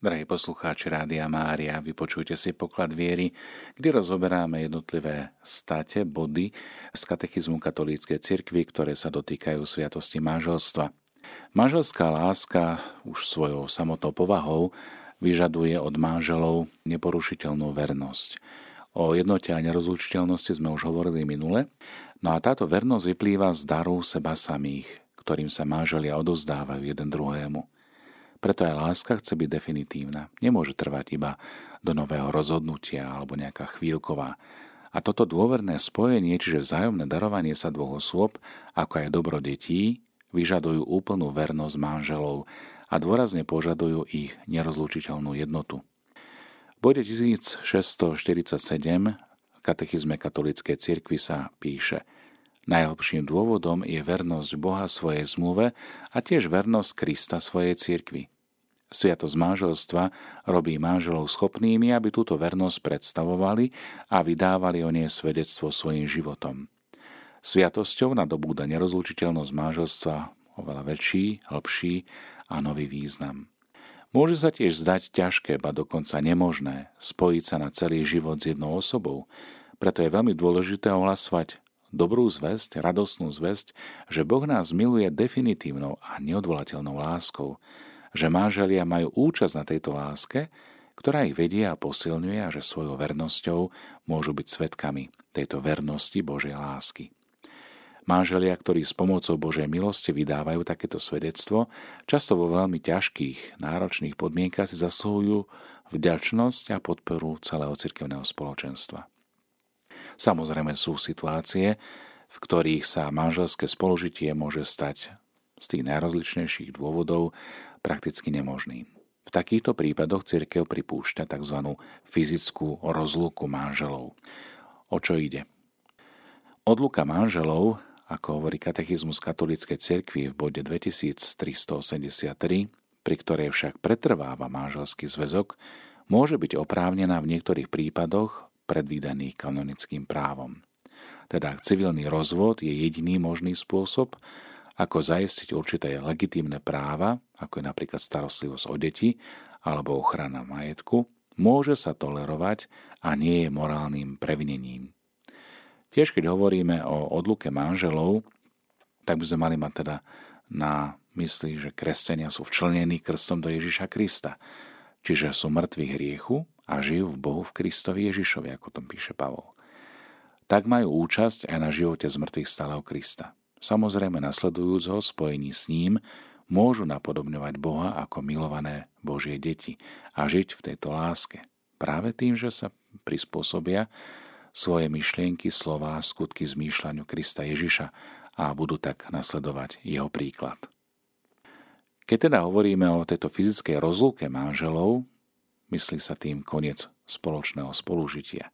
Drahí poslucháči Rádia Mária, vypočujte si Poklad viery, kde rozoberáme jednotlivé state, body z katechizmu katolíckej cirkvi, ktoré sa dotýkajú sviatosti manželstva. Manželská láska už svojou samotnou povahou vyžaduje od manželov neporušiteľnú vernosť. O jednote a nerozlučiteľnosti sme už hovorili minule, no a táto vernosť vyplýva z daru seba samých, ktorým sa manželia odovzdávajú jeden druhému. Preto aj láska chce byť definitívna. Nemôže trvať iba do nového rozhodnutia alebo nejaká chvíľková. A toto dôverné spojenie, čiže vzájomné darovanie sa dvoch osôb, ako aj dobro detí, vyžadujú úplnú vernosť manželov a dôrazne požadujú ich nerozlučiteľnú jednotu. V bode 1647 v katechizme katolíckej cirkvi sa píše: najlepším dôvodom je vernosť Boha svojej zmluve a tiež vernosť Krista svojej cirkvi. Sviatosť manželstva robí manželov schopnými, aby túto vernosť predstavovali a vydávali o nej svedectvo svojím životom. Sviatosťou nadobúda nerozlučiteľnosť manželstva oveľa väčší, hĺbší a nový význam. Môže sa tiež zdať ťažké, ba dokonca nemožné, spojiť sa na celý život s jednou osobou, preto je veľmi dôležité ohlasovať dobrú zvesť, radosnú zvesť, že Boh nás miluje definitívnou a neodvolateľnou láskou, že manželia majú účasť na tejto láske, ktorá ich vedie a posilňuje, a že svojou vernosťou môžu byť svedkami tejto vernosti Božej lásky. Manželia, ktorí s pomocou Božej milosti vydávajú takéto svedectvo, často vo veľmi ťažkých, náročných podmienkach si zaslúhujú vďačnosť a podporu celého cirkevného spoločenstva. Samozrejme sú situácie, v ktorých sa manželské spolužitie môže stať z tých najrozličnejších dôvodov prakticky nemožným. V takýchto prípadoch cirkev pripúšťa tzv. Fyzickú rozlúku manželov. O čo ide? Odluka manželov, ako hovorí katechizmus katolíckej cirkvi v bode 2383, pri ktorej však pretrváva manželský zväzok, môže byť oprávnená v niektorých prípadoch predvídaných kanonickým právom. Teda civilný rozvod je jediný možný spôsob, ako zaistiť určité legitímne práva, ako je napríklad starostlivosť o deti alebo ochrana majetku, môže sa tolerovať a nie je morálnym previnením. Tiež keď hovoríme o odluke manželov, tak by sme mali mať teda na mysli, že kresťania sú včlenení krstom do Ježiša Krista, čiže sú mŕtvi hriechu a žijú v Bohu v Kristovi Ježišovi, ako tom píše Pavol. Tak majú účasť aj na živote zmrtvých stáleho Krista. Samozrejme, nasledujúc ho, spojení s ním, môžu napodobňovať Boha ako milované Božie deti a žiť v tejto láske. Práve tým, že sa prispôsobia svoje myšlienky, slová, skutky zmýšľaniu Krista Ježiša a budú tak nasledovať jeho príklad. Keď teda hovoríme o tejto fyzickej rozlúke manželov, myslí sa tým koniec spoločného spolužitia.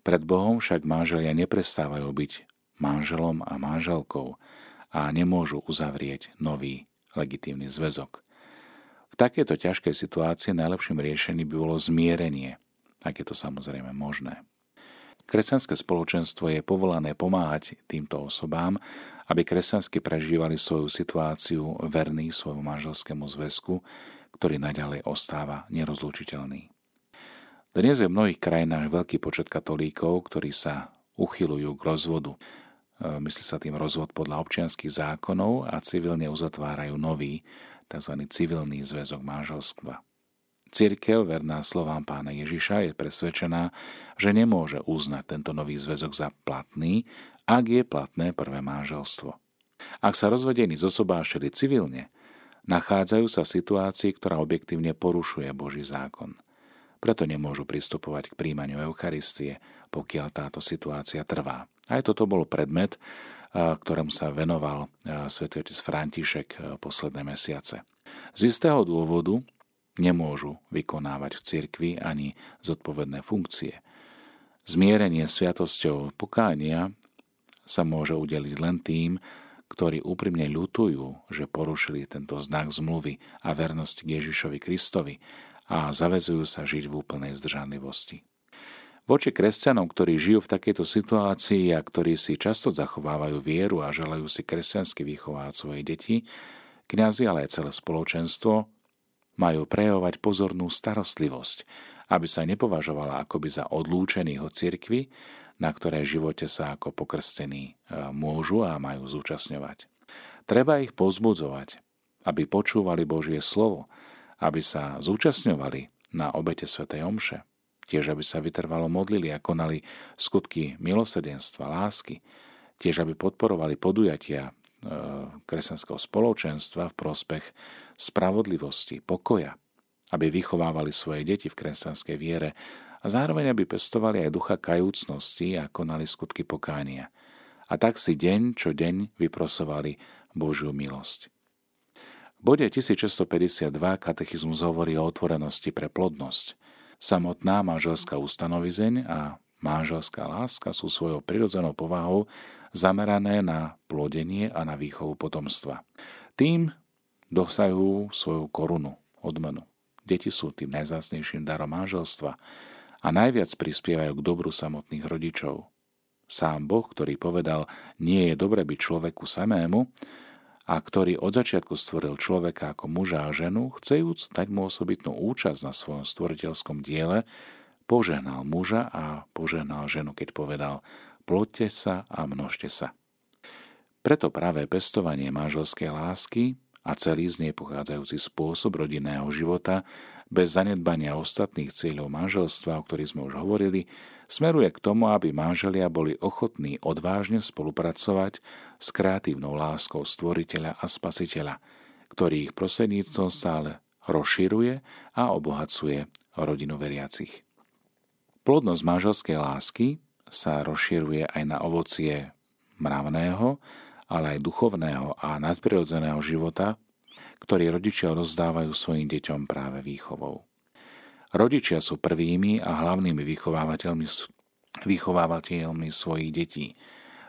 Pred Bohom však manželia neprestávajú byť manželom a manželkou a nemôžu uzavrieť nový legitímny zväzok. V takéto ťažkej situácii najlepším riešením by bolo zmierenie, ak je to samozrejme možné. Kresťanské spoločenstvo je povolané pomáhať týmto osobám, aby kresťansky prežívali svoju situáciu verný svojmu manželskému zväzku, ktorý naďalej ostáva nerozlučiteľný. Dnes je v mnohých krajinách veľký počet katolíkov, ktorí sa uchyľujú k rozvodu. Myslí sa tým rozvod podľa občianskych zákonov a civilne uzatvárajú nový, tzv. Civilný zväzok manželstva. Cirkev, verná slovám pána Ježiša, je presvedčená, že nemôže uznať tento nový zväzok za platný, ak je platné prvé manželstvo. Ak sa rozvedení zosobášili civilne, nachádzajú sa v situácii, ktorá objektívne porušuje Boží zákon. Preto nemôžu pristupovať k príjmaniu Eucharistie, pokiaľ táto situácia trvá. Aj toto bol predmet, ktorému sa venoval svätý Otec František posledné mesiace. Z istého dôvodu nemôžu vykonávať v cirkvi ani zodpovedné funkcie. Zmierenie sviatosťou pokánia sa môže udeliť len tým, ktorí úprimne ľutujú, že porušili tento znak zmluvy a vernosti k Ježišovi Kristovi a zaväzujú sa žiť v úplnej zdržanlivosti. Voči kresťanom, ktorí žijú v takejto situácii a ktorí si často zachovávajú vieru a želajú si kresťansky vychovávať svoje deti, kňazi ale aj celé spoločenstvo majú prejavovať pozornú starostlivosť, aby sa nepovažovala akoby za odlúčených od cirkvi, na ktoré živote sa ako pokrstení môžu a majú zúčastňovať. Treba ich povzbudzovať, aby počúvali Božie slovo, aby sa zúčastňovali na obete svätej omše, tiež aby sa vytrvalo modlili a konali skutky milosrdenstva, lásky, tiež aby podporovali podujatia kresťanského spoločenstva v prospech spravodlivosti, pokoja, aby vychovávali svoje deti v kresťanskej viere a zároveň aby pestovali aj ducha kajúcnosti a konali skutky pokánia. A tak si deň čo deň vyprosovali Božiu milosť. V bode 1652 katechizmus hovorí o otvorenosti pre plodnosť. Samotná manželská ustanovizeň a manželská láska sú svojou prirodzenou povahou zamerané na plodenie a na výchovu potomstva. Tým dosahujú svoju korunu, odmenu. Deti sú tým najzácnejším darom manželstva a najviac prispievajú k dobru samotných rodičov. Sám Boh, ktorý povedal, nie je dobre byť človeku samému, a ktorý od začiatku stvoril človeka ako muža a ženu, chcejúc dať mu osobitnú účasť na svojom stvoriteľskom diele, požehnal muža a požehnal ženu, keď povedal, ploďte sa a množte sa. Preto práve pestovanie manželskej lásky a celý z nej pochádzajúci spôsob rodinného života bez zanedbania ostatných cieľov manželstva, o ktorých sme už hovorili, smeruje k tomu, aby manželia boli ochotní odvážne spolupracovať s kreatívnou láskou Stvoriteľa a Spasiteľa, ktorý ich prostredníctvom stále rozširuje a obohacuje rodinu veriacich. Plodnosť manželskej lásky sa rozširuje aj na ovocie mravného, ale aj duchovného a nadprirodzeného života, ktorý rodičia rozdávajú svojim deťom práve výchovou. Rodičia sú prvými a hlavnými vychovávateľmi svojich detí.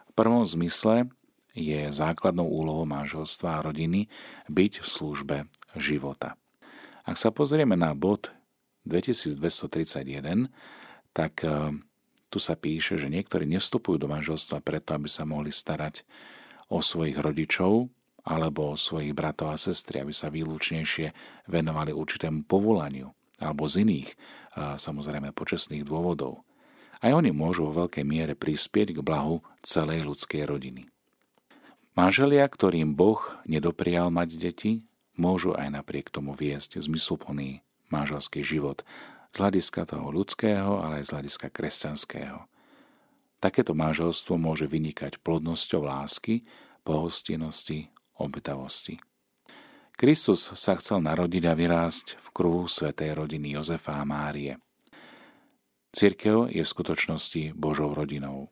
V prvom zmysle je základnou úlohou manželstva a rodiny byť v službe života. Ak sa pozrieme na bod 2231, tak tu sa píše, že niektorí nevstupujú do manželstva preto, aby sa mohli starať o svojich rodičov alebo o svojich bratov a sestry, aby sa výlučnejšie venovali určitému povolaniu alebo z iných, samozrejme počestných dôvodov. Aj oni môžu vo veľkej miere prispieť k blahu celej ľudskej rodiny. Manželia, ktorým Boh nedoprial mať deti, môžu aj napriek tomu viesť zmysluplný manželský život z hľadiska toho ľudského, ale aj z hľadiska kresťanského. Takéto manželstvo môže vynikať plodnosťou lásky, pohostinnosti, obetavosti. Kristus sa chcel narodiť a vyrásť v kruhu svätej rodiny Jozefa a Márie. Cirkev je v skutočnosti Božou rodinou.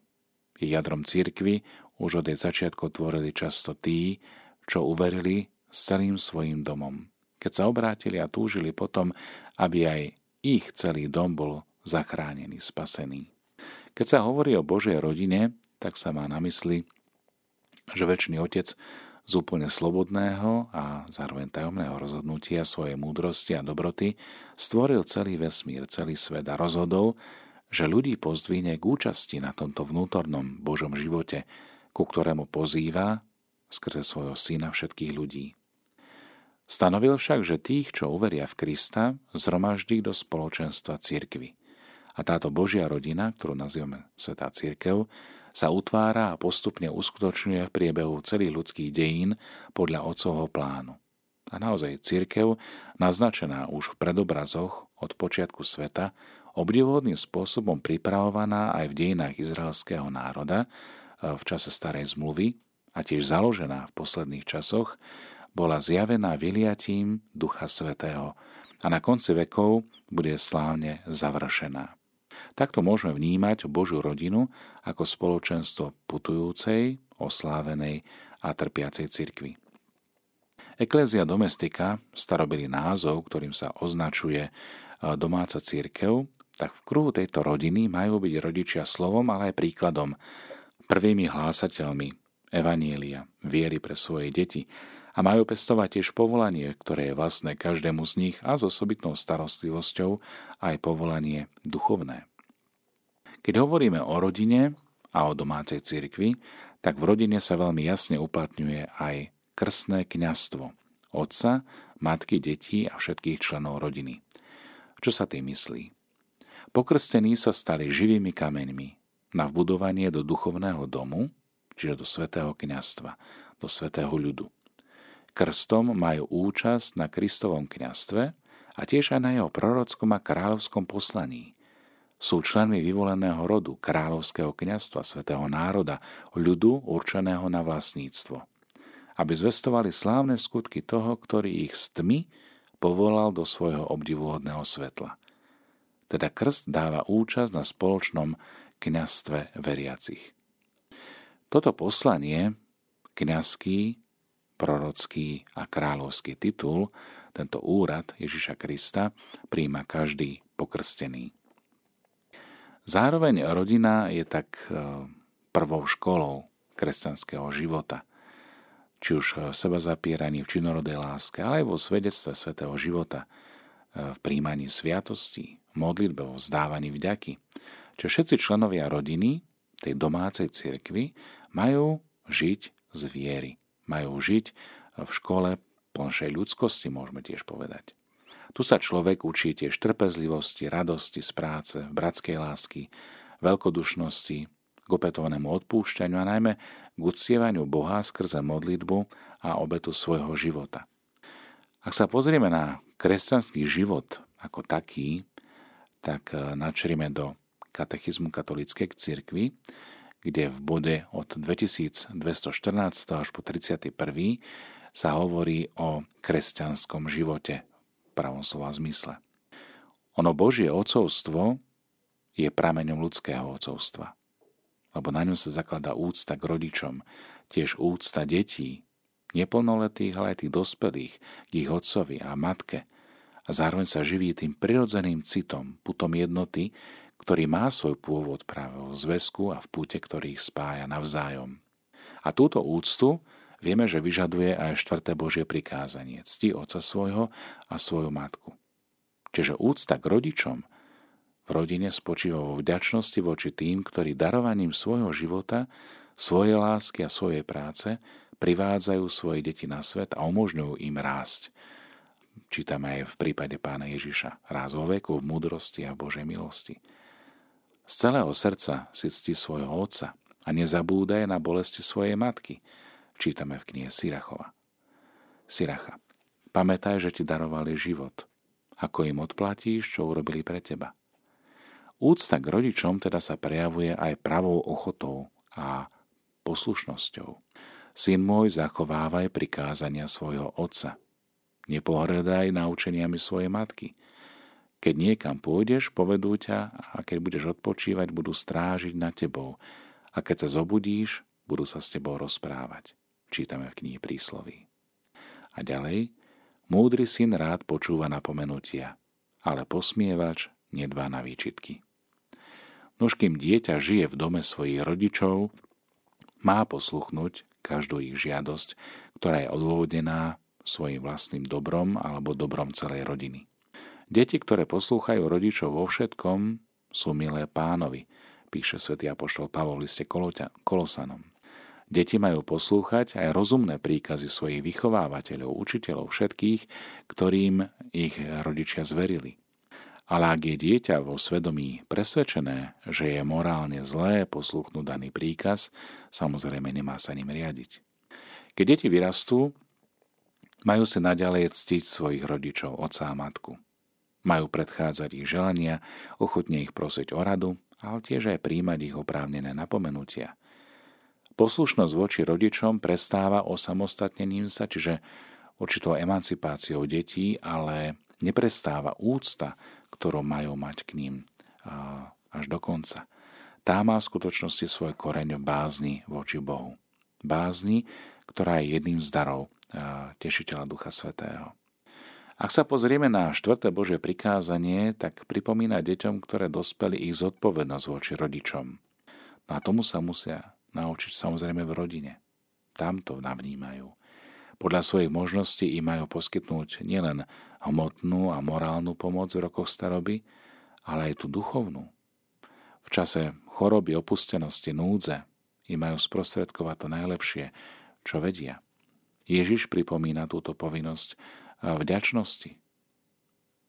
Jadrom cirkvi už od jej začiatku tvorili často tí, čo uverili s celým svojím domom, keď sa obrátili a túžili potom, aby aj ich celý dom bol zachránený, spasený. Keď sa hovorí o Božej rodine, tak sa má na mysli, že večný Otec z úplne slobodného a zároveň tajomného rozhodnutia svojej múdrosti a dobroty stvoril celý vesmír, celý svet a rozhodol, že ľudí pozdvihne k účasti na tomto vnútornom Božom živote, ku ktorému pozýva skrze svojho Syna všetkých ľudí. Stanovil však, že tých, čo uveria v Krista, zhromaždí do spoločenstva cirkvi. A táto Božia rodina, ktorú nazývame Svätá cirkev, sa utvára a postupne uskutočňuje v priebehu celých ľudských dejín podľa Otcovho plánu. A naozaj cirkev, naznačená už v predobrazoch od počiatku sveta, obdivuhodným spôsobom pripravovaná aj v dejinách izraelského národa v čase Starej zmluvy a tiež založená v posledných časoch, bola zjavená vyliatím Ducha Svätého a na konci vekov bude slávne završená. Takto môžeme vnímať Božiu rodinu ako spoločenstvo putujúcej, oslávenej a trpiacej cirkvi. Ecclesia domestica, starobylý názov, ktorým sa označuje domáca cirkev, tak v kruhu tejto rodiny majú byť rodičia slovom, ale aj príkladom, prvými hlásateľmi evanielia, viery pre svoje deti a majú pestovať tiež povolanie, ktoré je vlastné každému z nich a s osobitnou starostlivosťou aj povolanie duchovné. Keď hovoríme o rodine a o domácej cirkvi, tak v rodine sa veľmi jasne uplatňuje aj krstné kňazstvo otca, matky, detí a všetkých členov rodiny. Čo sa tým myslí? Pokrstení sa stali živými kameňmi na vbudovanie do duchovného domu, čiže do svätého kňazstva, do svätého ľudu. Krstom majú účasť na Kristovom kňazstve a tiež aj na jeho prorockom a kráľovskom poslaní. Sú členmi vyvoleného rodu, kráľovského kňazstva, svätého národa, ľudu určeného na vlastníctvo, aby zvestovali slávne skutky toho, ktorý ich z tmy povolal do svojho obdivuhodného svetla. Teda krst dáva účasť na spoločnom kňazstve veriacich. Toto poslanie, kňazský, prorocký a kráľovský titul, tento úrad Ježiša Krista prijíma každý pokrstený. Zároveň rodina je tak prvou školou kresťanského života, či už v sebazapieraní, v činorodej láske, ale aj vo svedectve svätého života, v prijímaní sviatostí, modlitbe, vo vzdávaní vďaky. Čiže všetci členovia rodiny, tej domácej cirkvi, majú žiť z viery. Majú žiť v škole plnšej ľudskosti, môžeme tiež povedať. Tu sa človek učí tiež trpezlivosti, radosti z práce, bratskej lásky, veľkodušnosti, k opätovanému odpúšťaniu a najmä k uctievaniu Boha skrze modlitbu a obetu svojho života. Ak sa pozrieme na kresťanský život ako taký, tak načrime do Katechizmu katolíckej cirkvi, kde v bode od 2214 až po 31 sa hovorí o kresťanskom živote v pravom slova zmysle. Ono Božie otcovstvo je prameňom ľudského otcovstva, lebo na ňom sa zakladá úcta k rodičom, tiež úcta detí, neplnoletých, ale aj tých dospelých, k ich otcovi a matke, a zároveň sa živí tým prirodzeným citom, putom jednoty, ktorý má svoj pôvod práve v zväzku a v púte, ktorý ich spája navzájom. A túto úctu vieme, že vyžaduje aj štvrté Božie prikázanie: cti otca svojho a svoju matku. Čiže úcta k rodičom v rodine spočíva vo vďačnosti voči tým, ktorí darovaním svojho života, svojej lásky a svojej práce privádzajú svoje deti na svet a umožňujú im rásť. Čítame aj v prípade Pána Ježiša: ráz vo veku, v múdrosti a v Božej milosti. Z celého srdca si cti svojho otca a nezabúdaj na bolesti svojej matky, čítame v knihe Siracha. Pamätaj, že ti darovali život. Ako im odplatíš, čo urobili pre teba. Úcta k rodičom teda sa prejavuje aj pravou ochotou a poslušnosťou. Syn môj, zachovávaj prikázania svojho otca. Nepohŕdaj naučeniami svojej matky. Keď niekam pôjdeš, povedú ťa, a keď budeš odpočívať, budú strážiť nad tebou. A keď sa zobudíš, budú sa s tebou rozprávať. Čítame v knihe Prísloví. A ďalej: múdry syn rád počúva napomenutia, ale posmievač nedbá na výčitky. Nož kým dieťa žije v dome svojich rodičov, má posluchnúť každú ich žiadosť, ktorá je odôvodnená svojim vlastným dobrom alebo dobrom celej rodiny. Deti, ktoré poslúchajú rodičov vo všetkom, sú milé Pánovi, píše svätý apoštol Pavol v liste Kolosanom. Deti majú poslúchať aj rozumné príkazy svojich vychovávateľov, učiteľov, všetkých, ktorým ich rodičia zverili. Ale ak je dieťa vo svedomí presvedčené, že je morálne zlé poslúchnuť daný príkaz, samozrejme nemá sa ním riadiť. Keď deti vyrastú, majú si naďalej ctiť svojich rodičov, otca a matku. Majú predchádzať ich želania, ochotne ich prosiť o radu, ale tiež aj príjmať ich oprávnené napomenutia. Poslušnosť voči rodičom prestáva osamostatnením sa, čiže určitou emancipáciou detí, ale neprestáva úcta, ktorú majú mať k ním až do konca. Tá má v skutočnosti svoj koreň v bázni voči Bohu. Bázni, ktorá je jedným z darov tešiteľa Ducha Svätého. Ak sa pozrieme na štvrté Božie prikázanie, tak pripomína deťom, ktoré dospeli, ich zodpovednosť voči rodičom. No a tomu sa musia naučiť samozrejme v rodine. Tam to navnímajú. Podľa svojich možností im majú poskytnúť nielen hmotnú a morálnu pomoc v rokoch staroby, ale aj tú duchovnú. V čase choroby, opustenosti, núdze im majú sprostredkovať to najlepšie, čo vedia. Ježiš pripomína túto povinnosť vďačnosti.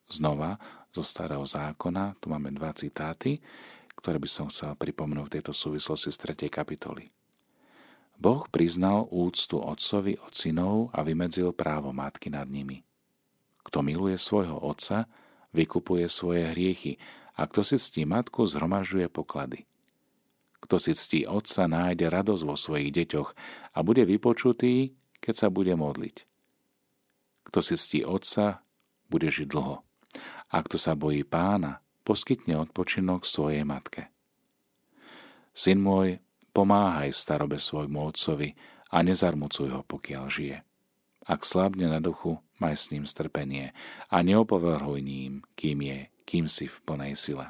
Znova zo Starého zákona, tu máme dva citáty, ktoré by som chcel pripomnúť v tejto súvislosti z 3. kapitoly. Boh priznal úctu otcovi od synov a vymedzil právo matky nad nimi. Kto miluje svojho otca, vykupuje svoje hriechy, a kto si ctí matku, zhromažuje poklady. Kto si ctí otca, nájde radosť vo svojich deťoch a bude vypočutý, keď sa bude modliť. Kto si ctí otca, bude žiť dlho. A kto sa bojí pána, poskytne odpočinok svojej matke. Syn môj, pomáhaj starobe svojmu otcovi a nezarmucuj ho, pokiaľ žije. Ak slabne na duchu, maj s ním strpenie a neopovrhuj ním, kým je, kým si v plnej sile.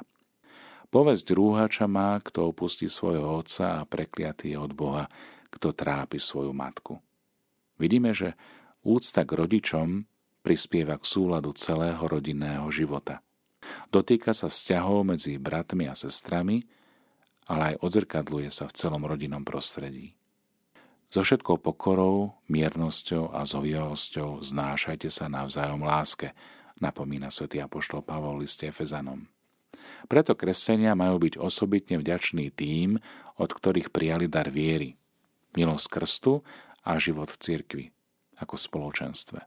Povesť rúhača má, kto opustí svojho otca, a prekliatý je od Boha, kto trápi svoju matku. Vidíme, že úcta k rodičom prispieva k súladu celého rodinného života. Dotýka sa vzťahov medzi bratmi a sestrami, ale aj odzrkadluje sa v celom rodinnom prostredí. So všetkou pokorou, miernosťou a zhovievavosťou znášajte sa navzájom láske, napomína svätý apoštol Pavol v liste Efezanom. Preto kresťania majú byť osobitne vďační tým, od ktorých prijali dar viery, milosť krstu a život v cirkvi ako spoločenstve.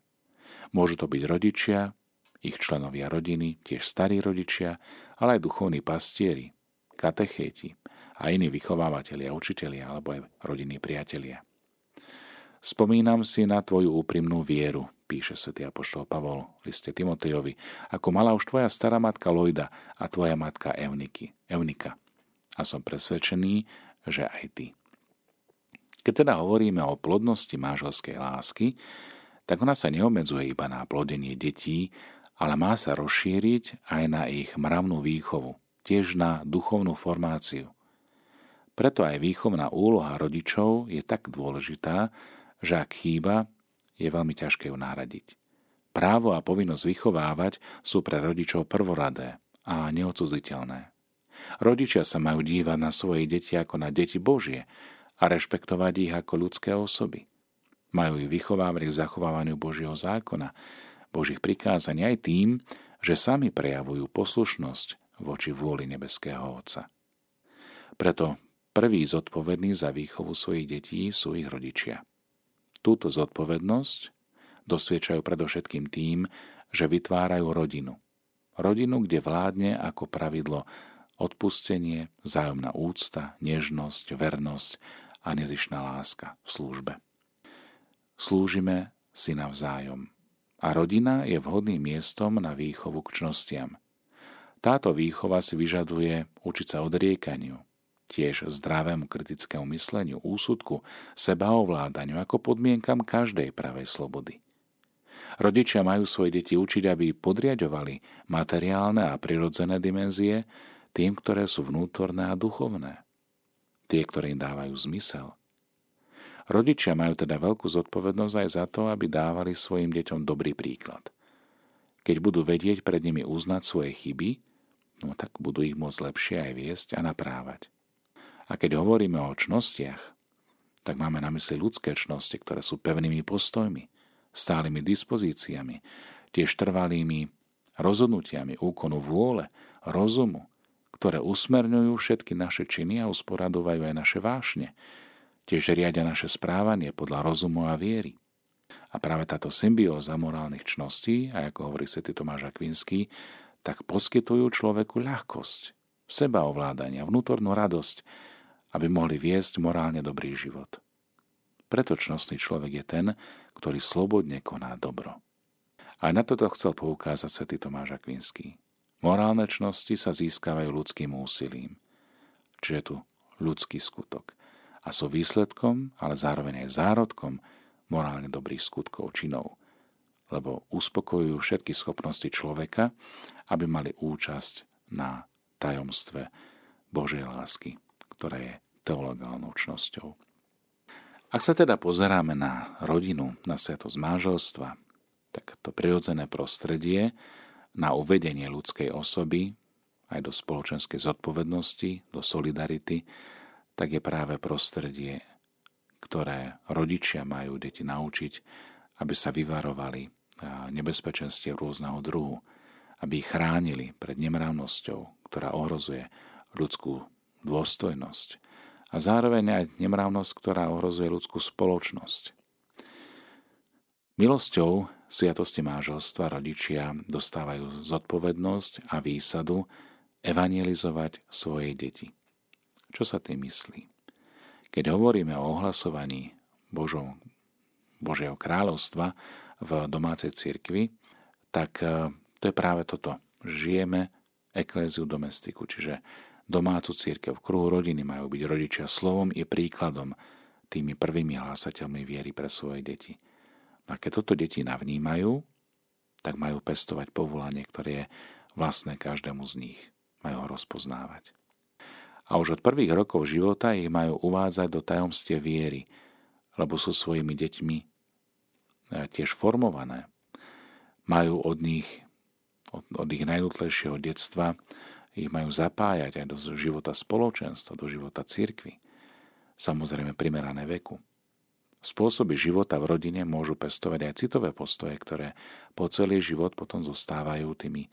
Môžu to byť rodičia, ich členovia rodiny, tiež starí rodičia, ale aj duchovní pastieri, katechéti a iní vychovávateľia, učitelia alebo aj rodinní priatelia. Spomínam si na tvoju úprimnú vieru, píše svätý apoštol Pavol v liste Timotejovi, ako mala už tvoja stará matka Lojda a tvoja matka Eunika. A som presvedčený, že aj ty. Keď teda hovoríme o plodnosti manželskej lásky, tak ona sa neobmedzuje iba na plodenie detí, ale má sa rozšíriť aj na ich mravnú výchovu, tiež na duchovnú formáciu. Preto aj výchovná úloha rodičov je tak dôležitá, že ak chýba, je veľmi ťažké ju nahradiť. Právo a povinnosť vychovávať sú pre rodičov prvoradé a neodcudziteľné. Rodičia sa majú dívať na svoje deti ako na deti Božie a rešpektovať ich ako ľudské osoby. Majú ich vychovávať k zachovávaniu Božieho zákona, Božích prikázaní aj tým, že sami prejavujú poslušnosť voči vôli nebeského Otca. Preto prví zodpovední za výchovu svojich detí sú ich rodičia. Túto zodpovednosť dosviedčajú predovšetkým tým, že vytvárajú rodinu. Rodinu, kde vládne ako pravidlo odpustenie, vzájomná úcta, nežnosť, vernosť a nezištná láska v službe. Slúžime si navzájom a rodina je vhodným miestom na výchovu k čnostiam. Táto výchova si vyžaduje učiť sa odriekaniu, tiež zdravému kritickému mysleniu, úsudku, sebaovládaniu ako podmienkam každej pravej slobody. Rodičia majú svoje deti učiť, aby podriaďovali materiálne a prirodzené dimenzie tým, ktoré sú vnútorné a duchovné, tie, ktoré im dávajú zmysel. Rodičia majú teda veľkú zodpovednosť aj za to, aby dávali svojim deťom dobrý príklad. Keď budú vedieť pred nimi uznať svoje chyby, no tak budú ich môcť lepšie aj viesť a naprávať. A keď hovoríme o čnostiach, tak máme na mysli ľudské čnosti, ktoré sú pevnými postojmi, stálymi dispozíciami, tiež trvalými rozhodnutiami úkonu vôle, rozumu, ktoré usmerňujú všetky naše činy a usporadovajú aj naše vášne, tiež riadia naše správanie podľa rozumu a viery. A práve táto symbióza morálnych čností, a ako hovorí svätý Tomáš Akvinský, tak poskytujú človeku ľahkosť, sebaovládania, vnútornú radosť, aby mohli viesť morálne dobrý život. Preto čnostný človek je ten, ktorý slobodne koná dobro. Aj na toto chcel poukázať svätý Tomáš Akvinský. Morálne čnosti sa získavajú ľudským úsilím, čiže je tu ľudský skutok, a sú výsledkom, ale zároveň aj zárodkom morálne dobrých skutkov, činov, lebo uspokojujú všetky schopnosti človeka, aby mali účasť na tajomstve Božej lásky, ktorá je teologálnou čnosťou. Ak sa teda pozeráme na rodinu, na sviatosť manželstva, tak to prirodzené prostredie na uvedenie ľudskej osoby aj do spoločenskej zodpovednosti, do solidarity, tak je práve prostredie, ktoré rodičia majú deti naučiť, aby sa vyvarovali nebezpečenstiev rôzneho druhu, aby ich chránili pred nemravnosťou, ktorá ohrozuje ľudskú dôstojnosť a zároveň aj nemravnosť, ktorá ohrozuje ľudskú spoločnosť. Milosťou sviatosti manželstva rodičia dostávajú zodpovednosť a výsadu evangelizovať svoje deti. Čo sa tým myslí? Keď hovoríme o ohlasovaní Božieho kráľovstva v domácej cirkvi, tak to je práve toto. Žijeme Ecclesiu domesticu, čiže domácu cirkev, v kruhu rodiny majú byť rodičia slovom i príkladom, tými prvými hlásateľmi viery pre svoje deti. A keď toto deti navnímajú, tak majú pestovať povolanie, ktoré je vlastné každému z nich. Majú ho rozpoznávať. A už od prvých rokov života ich majú uvádzať do tajomstie viery, lebo sú svojimi deťmi tiež formované. Majú od ich najútlejšieho detstva ich majú zapájať aj do života spoločenstva, do života cirkvi, samozrejme primerané veku. Spôsoby života v rodine môžu pestovať aj citové postoje, ktoré po celý život potom zostávajú tými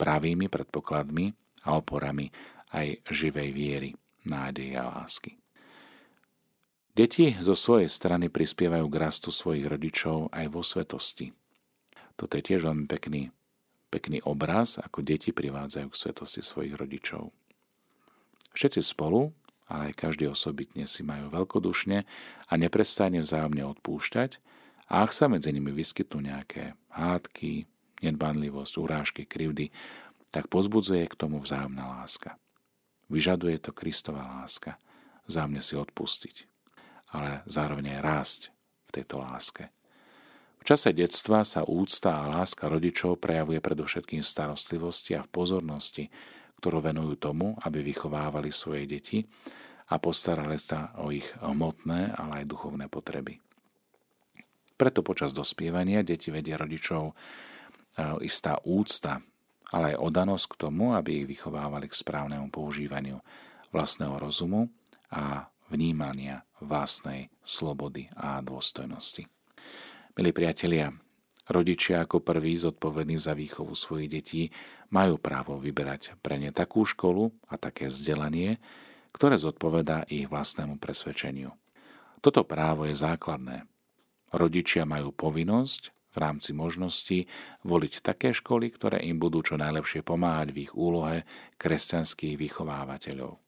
pravými predpokladmi a oporami aj živej viery, nádeje a lásky. Deti zo svojej strany prispievajú k rastu svojich rodičov aj vo svetosti. Toto je tiež veľmi pekný obraz, ako deti privádzajú k svetosti svojich rodičov. Všetci spolu, ale aj každý osobitne si majú veľkodušne a neprestajne vzájomne odpúšťať, a ak sa medzi nimi vyskytnú nejaké hádky, nedbanlivosť, urážky, krivdy, tak pozbudzuje k tomu vzájomná láska. Vyžaduje to Kristova láska, vzájomne si odpustiť, ale zároveň aj rásť v tejto láske. V čase detstva sa úcta a láska rodičov prejavuje predovšetkým starostlivosti a v pozornosti, ktorú venujú tomu, aby vychovávali svoje deti a postarali sa o ich hmotné, ale aj duchovné potreby. Preto počas dospievania deti vedia rodičov istá úcta, ale aj oddanosť k tomu, aby ich vychovávali k správnemu používaniu vlastného rozumu a vnímania vlastnej slobody a dôstojnosti. Milí priatelia, rodičia ako prví zodpovední za výchovu svojich detí majú právo vyberať pre ne takú školu a také vzdelanie, ktoré zodpovedá ich vlastnému presvedčeniu. Toto právo je základné. Rodičia majú povinnosť v rámci možností voliť také školy, ktoré im budú čo najlepšie pomáhať v ich úlohe kresťanských vychovávateľov.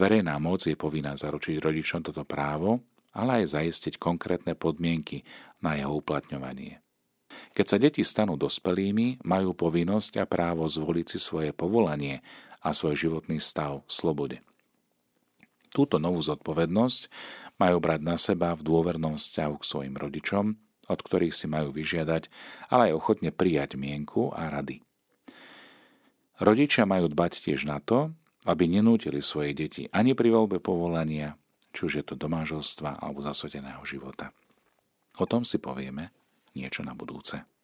Verejná moc je povinná zaručiť rodičom toto právo, ale aj zaistiť konkrétne podmienky na jeho uplatňovanie. Keď sa deti stanú dospelými, majú povinnosť a právo zvoliť si svoje povolanie a svoj životný stav v slobode. Túto novú zodpovednosť majú brať na seba v dôvernom vzťahu k svojim rodičom, od ktorých si majú vyžiadať, ale aj ochotne prijať mienku a rady. Rodičia majú dbať tiež na to, aby nenútili svoje deti ani pri voľbe povolania, či už je to do manželstva alebo zasveteného života. O tom si povieme niečo na budúce.